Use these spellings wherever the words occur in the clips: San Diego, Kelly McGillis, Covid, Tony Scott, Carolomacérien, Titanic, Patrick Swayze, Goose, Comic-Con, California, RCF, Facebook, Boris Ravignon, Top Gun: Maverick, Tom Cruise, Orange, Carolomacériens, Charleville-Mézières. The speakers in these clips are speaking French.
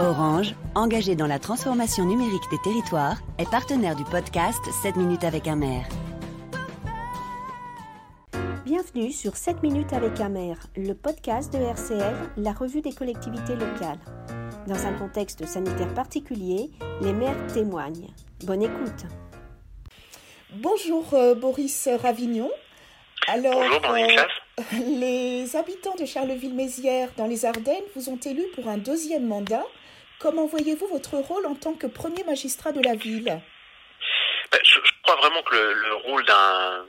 Orange, engagé dans la transformation numérique des territoires, est partenaire du podcast 7 minutes avec un maire. Bienvenue sur 7 minutes avec un maire, le podcast de RCF, la revue des collectivités locales. Dans un contexte sanitaire particulier, les maires témoignent. Bonne écoute. Bonjour Boris Ravignon. Alors, bonjour, les habitants de Charleville-Mézières dans les Ardennes vous ont élu pour un deuxième mandat. Comment voyez-vous votre rôle en tant que premier magistrat de la ville ? Je crois vraiment que le rôle d'un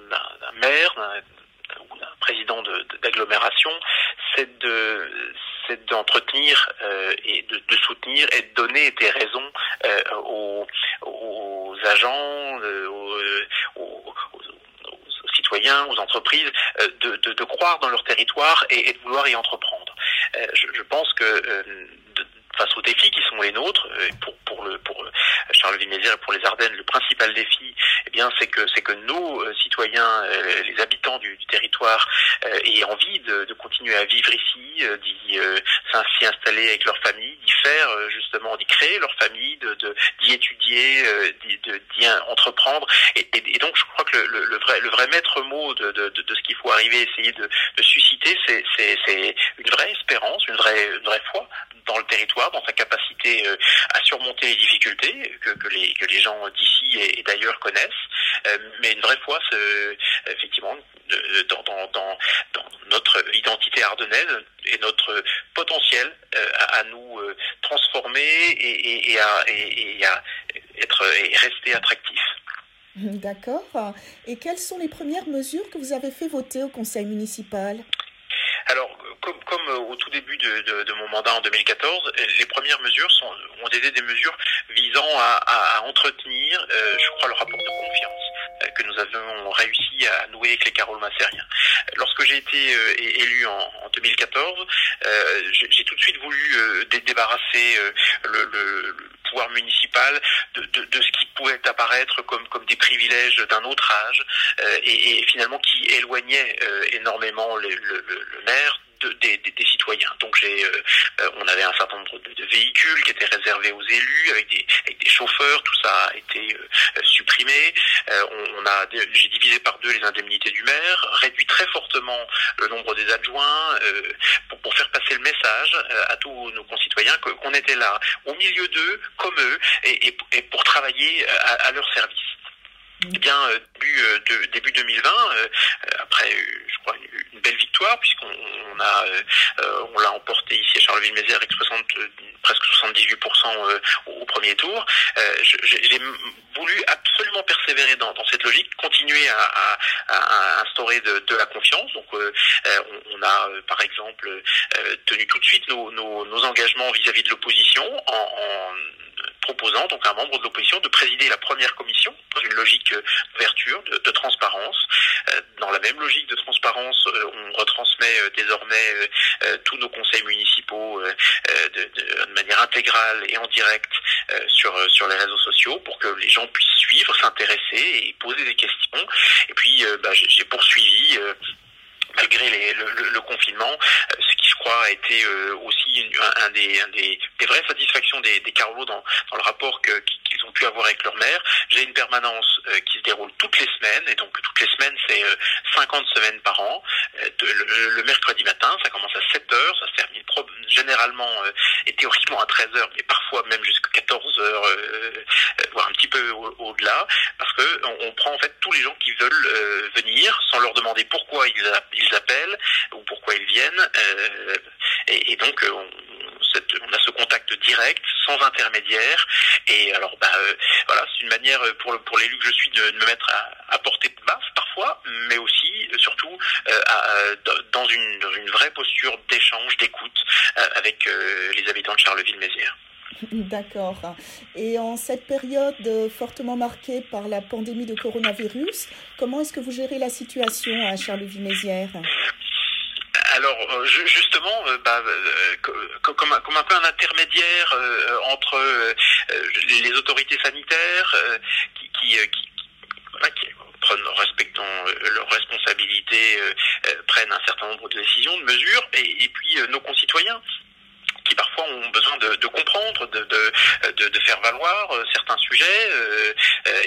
maire, d'un président d'agglomération, c'est d'entretenir et de soutenir et de donner des raisons aux agents, aux citoyens, aux entreprises, de croire dans leur territoire et de vouloir y entreprendre. Je pense que face aux défis qui sont les nôtres, pour Charleville-Mézières et pour les Ardennes, le principal défi, eh bien, c'est que nos citoyens, les habitants du territoire, aient envie de continuer à vivre ici, s'y installer avec leur famille, d'y créer leur famille, d'y étudier, d'y entreprendre. Et donc, je crois que le vrai maître mot de ce qu'il faut arriver, essayer de susciter, c'est une vraie espérance, une vraie foi dans le territoire, dans sa capacité à surmonter les difficultés que les gens d'ici et d'ailleurs connaissent, mais une vraie foi, effectivement, dans notre identité ardennaise et notre potentiel à nous transformer et à être et rester attractifs. D'accord. Et quelles sont les premières mesures que vous avez fait voter au conseil municipal ? Alors, comme au tout début de mon mandat en 2014, les premières mesures ont été des mesures visant à entretenir, je crois, le rapport de confiance que nous avions réussi à nouer avec les Carolomacériens. Lorsque j'ai été élu en 2014, j'ai tout de suite voulu débarrasser le pouvoir municipal de ce qui pouvait apparaître comme des privilèges d'un autre âge et finalement qui éloignait énormément le maire des citoyens. Donc on avait un certain nombre de véhicules qui étaient réservés aux élus avec des chauffeurs. Tout ça a été supprimé. J'ai divisé par deux les indemnités du maire, réduit très fortement le nombre des adjoints pour faire passer le message à tous nos concitoyens qu'on était là au milieu d'eux, comme eux, et pour travailler à leur service. Eh bien, début 2020, après, je crois, une belle victoire, puisqu'on l'a emporté ici à Charleville-Mézières avec presque 78% au premier tour. J'ai voulu absolument persévérer dans cette logique, continuer à instaurer de la confiance. Donc, on a, par exemple, tenu tout de suite nos engagements vis-à-vis de l'opposition en proposant donc à un membre de l'opposition de présider la première commission dans une logique d'ouverture, de transparence. Dans la même logique de transparence, on retransmet désormais tous nos conseils municipaux de manière intégrale et en direct sur les réseaux sociaux pour que les gens puissent suivre, s'intéresser et poser des questions. Et puis, j'ai poursuivi, malgré le confinement, ce qui, je crois, a été aussi une des vraies satisfactions des Carolos dans le rapport qu'ils ont pu avoir avec leur maire. J'ai une permanence qui se déroule toutes les semaines, et donc toutes les semaines, c'est 50 semaines par an. Le mercredi matin, ça commence à 7h, ça se termine généralement et théoriquement à 13h, mais parfois même jusqu'à 14h, voire un petit peu au-delà, parce que on prend en fait tous les gens qui veulent venir, sans leur demander pourquoi ils appellent ou pourquoi ils viennent, et donc on a ce contact direct, sans intermédiaire. Et alors, voilà, c'est une manière pour l'élu que je suis de me mettre à portée de baffe parfois, mais aussi, surtout, dans une vraie posture d'échange, d'écoute avec les habitants de Charleville-Mézières. D'accord. Et en cette période fortement marquée par la pandémie de coronavirus, comment est-ce que vous gérez la situation à Charleville-Mézières ? Alors, justement, comme un peu un intermédiaire entre les autorités sanitaires respectant leurs responsabilités, prennent un certain nombre de décisions, de mesures, et puis nos concitoyens, qui parfois ont besoin de comprendre, valoir certains sujets,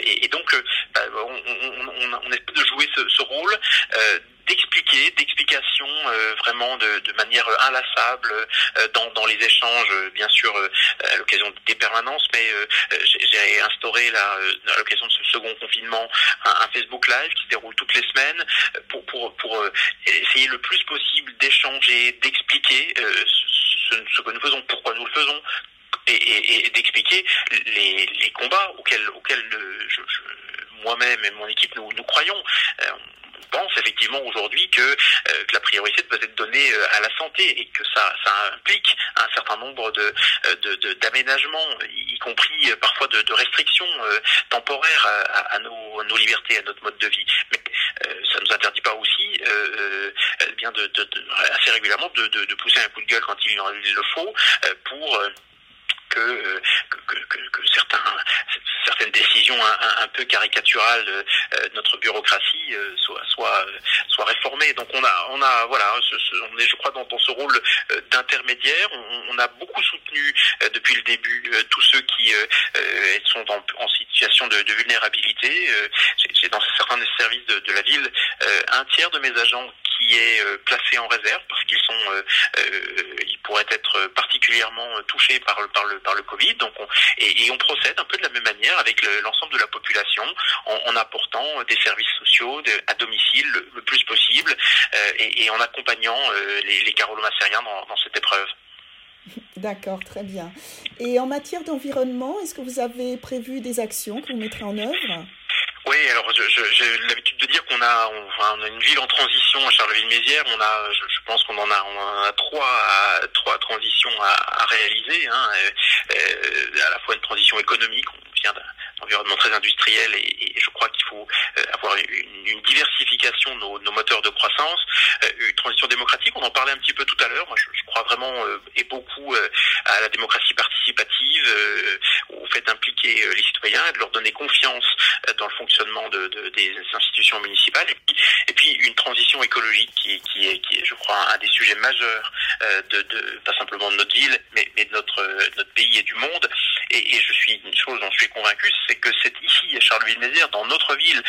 et donc on essaie de jouer ce rôle d'explication vraiment de manière inlassable dans les échanges, bien sûr à l'occasion des permanences, mais j'ai instauré là, à l'occasion de ce second confinement, un Facebook Live qui se déroule toutes les semaines pour essayer le plus possible d'échanger, d'expliquer ce que nous faisons, pourquoi nous le faisons, et d'expliquer les combats auxquels moi-même et mon équipe nous croyons. Je pense effectivement aujourd'hui que la priorité peut être donnée à la santé et que ça implique un certain nombre d'aménagements, y compris parfois de restrictions temporaires à nos libertés, à notre mode de vie. Mais ça ne nous interdit pas aussi bien assez régulièrement de pousser un coup de gueule quand il le faut pour que certaines décisions un peu caricaturales de notre bureaucratie soient réformées. Donc on a voilà, on est, je crois, dans ce rôle d'intermédiaire. On a beaucoup soutenu depuis le début tous ceux qui sont en situation de vulnérabilité. J'ai dans certains des services de la ville un tiers de mes agents qui est placé en réserve parce qu'ils sont ils pourraient être particulièrement touchés par le Covid. Donc on procède un peu de la même manière avec l'ensemble de la population en apportant des services sociaux à domicile le plus possible et en accompagnant les Carolomacériens dans cette épreuve. D'accord, très bien. Et en matière d'environnement, est-ce que vous avez prévu des actions que vous mettrez en œuvre ? Oui, alors j'ai l'habitude de dire qu'on a une ville en transition à Charleville-Mézières. Je pense qu'on en a trois transitions à réaliser, hein. À la fois une transition économique, on vient d'un environnement très industriel et je crois qu'il faut avoir une diversification de nos moteurs de croissance. Une transition démocratique, on en parlait un petit peu tout à l'heure. Je crois vraiment et beaucoup à la démocratie participative, au fait d'impliquer les citoyens et de leur donner confiance dans le fonctionnement des institutions municipales, et puis une transition écologique qui est, je crois, un des sujets majeurs pas simplement de notre ville, mais de notre pays et du monde. Et je suis une chose dont je suis convaincu, c'est que c'est ici, à Charleville-Mézières, dans notre ville,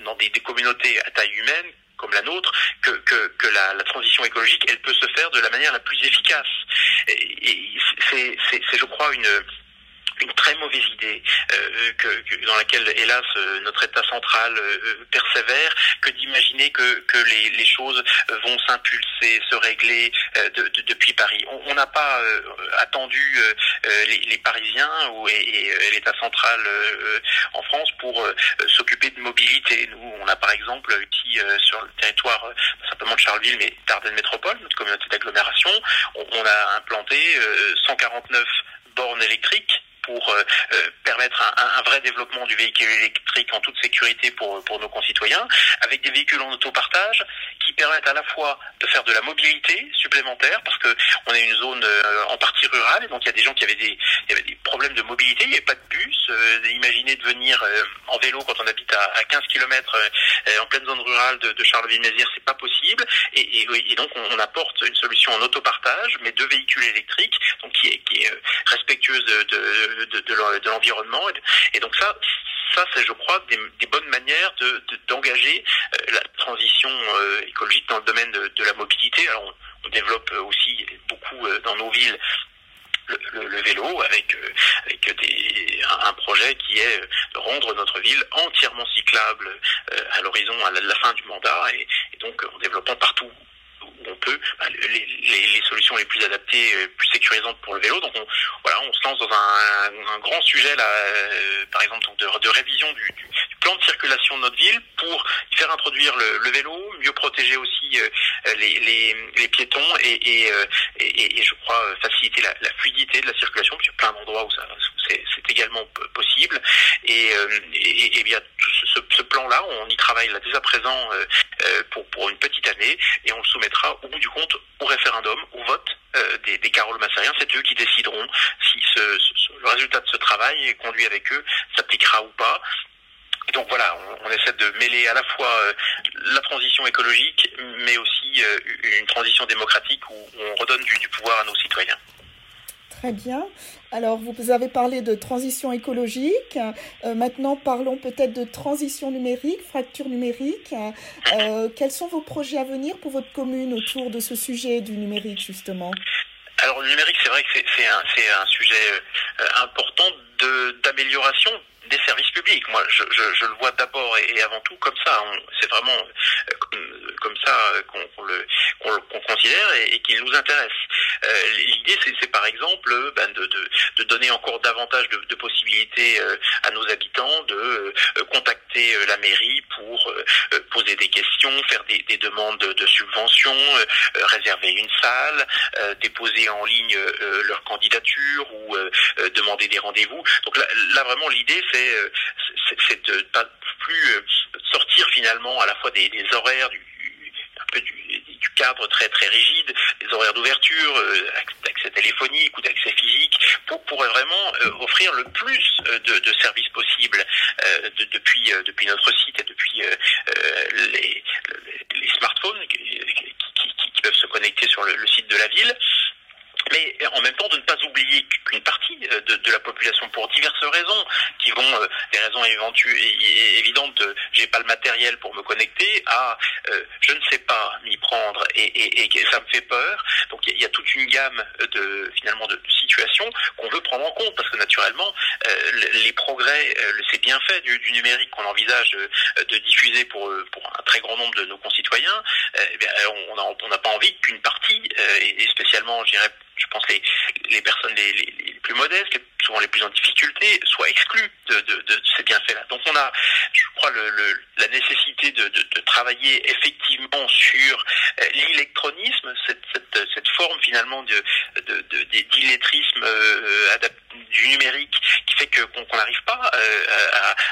dans des communautés à taille humaine comme la nôtre, que la transition écologique, elle peut se faire de la manière la plus efficace. Et c'est, je crois, une très mauvaise idée dans laquelle, hélas, notre État central persévère, que d'imaginer que les choses vont s'impulser, se régler depuis Paris. On n'a pas attendu les Parisiens et l'État central en France pour s'occuper de mobilité. Nous, on a par exemple qui, sur le territoire, pas simplement de Charleville, mais d'Ardennes Métropole, notre communauté d'agglomération, on a implanté 149 bornes électriques pour permettre un vrai développement du véhicule électrique en toute sécurité pour nos concitoyens, avec des véhicules en autopartage qui permettent à la fois de faire de la mobilité supplémentaire, parce que on est une zone en partie rurale, et donc il y a des gens qui avaient des problèmes de mobilité, il n'y avait pas de bus, imaginez de venir en vélo quand on habite à 15 km en pleine zone rurale de Charleville-Mézières, c'est pas possible, et donc on apporte une solution en autopartage, mais de véhicules électriques, donc qui est respectueuse de l'environnement, et donc ça c'est, je crois, des bonnes manières d'engager la transition écologique dans le domaine de la mobilité. Alors on développe aussi beaucoup dans nos villes le vélo avec un projet qui est de rendre notre ville entièrement cyclable à l'horizon de la fin du mandat, et donc en développant partout on peut les solutions les plus adaptées, plus sécurisantes pour le vélo. Donc on se lance dans un grand sujet là, par exemple donc de révision du plan de circulation de notre ville pour y faire introduire le vélo, mieux protéger aussi les piétons et je crois faciliter la fluidité de la circulation, parce qu'il y a plein d'endroits où c'est également possible. Et bien ce plan-là, on y travaille là dès à présent pour une petite année, et on le soumettra au bout du compte au référendum, au vote des Carolomacériens. C'est eux qui décideront si le résultat de ce travail conduit avec eux s'appliquera ou pas. Donc voilà, on essaie de mêler à la fois la transition écologique, mais aussi une transition démocratique où on redonne du pouvoir à nos citoyens. Très bien. Alors, vous avez parlé de transition écologique. Maintenant, parlons peut-être de transition numérique, fracture numérique. Quels sont vos projets à venir pour votre commune autour de ce sujet du numérique, justement ? Alors, le numérique, c'est vrai que c'est un sujet important d'amélioration des services publics. Moi, je le vois d'abord et avant tout comme ça. C'est vraiment comme ça qu'on le considère et qu'il nous intéresse. L'idée, c'est par exemple de donner encore davantage de possibilités à nos habitants de contacter la mairie pour poser des questions, faire des demandes de subventions, réserver une salle, déposer en ligne leur candidature ou demander des rendez-vous. Donc là vraiment, l'idée, c'est de pas plus sortir finalement à la fois des horaires du cadre très très rigide, des horaires d'ouverture, d'accès téléphonique ou d'accès physique, pour vraiment offrir le plus de services possibles depuis notre site et depuis les smartphones qui peuvent se connecter sur le site de la ville. Mais en même temps, de ne pas oublier qu'une partie de la population, pour diverses raisons, qui vont des raisons évidentes, j'ai pas le matériel pour me connecter, à je ne sais pas m'y prendre et ça me fait peur. Donc il y a toute une gamme de situations qu'on veut prendre en compte, parce que naturellement les progrès, ces bienfaits du numérique qu'on envisage de diffuser pour un très grand nombre de nos concitoyens, on n'a pas envie qu'une partie, et spécialement, je pense les personnes les plus modestes, souvent les plus en difficulté, soient exclues de ces bienfaits-là. Donc on a, je crois, la nécessité de travailler effectivement sur l'illectronisme, cette forme finalement d'illettrisme du numérique qui fait qu'on n'arrive pas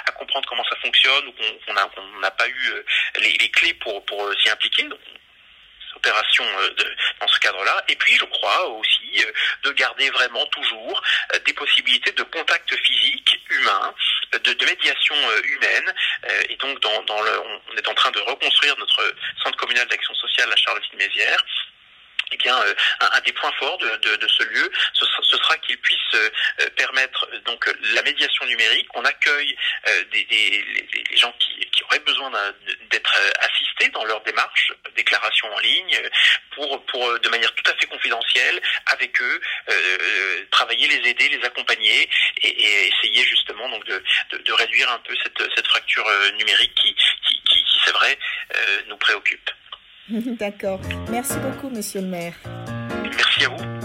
à comprendre comment ça fonctionne, ou qu'on n'a pas eu les clés pour s'y impliquer. Donc, opération dans ce cadre-là. Et puis, je crois aussi de garder vraiment toujours des possibilités de contact physique, humain, de médiation humaine. Et donc, on est en train de reconstruire notre centre communal d'action sociale à Charleville-Mézières. Eh bien, un des points forts de ce lieu, ce sera qu'il puisse permettre donc la médiation numérique. On accueille les gens qui auraient besoin d'être assistés dans leur démarche, déclaration en ligne, pour de manière tout à fait confidentielle avec eux, travailler, les aider, les accompagner et essayer justement donc de réduire un peu cette fracture numérique qui c'est vrai, nous préoccupe. D'accord. Merci beaucoup, monsieur le maire. Merci à vous.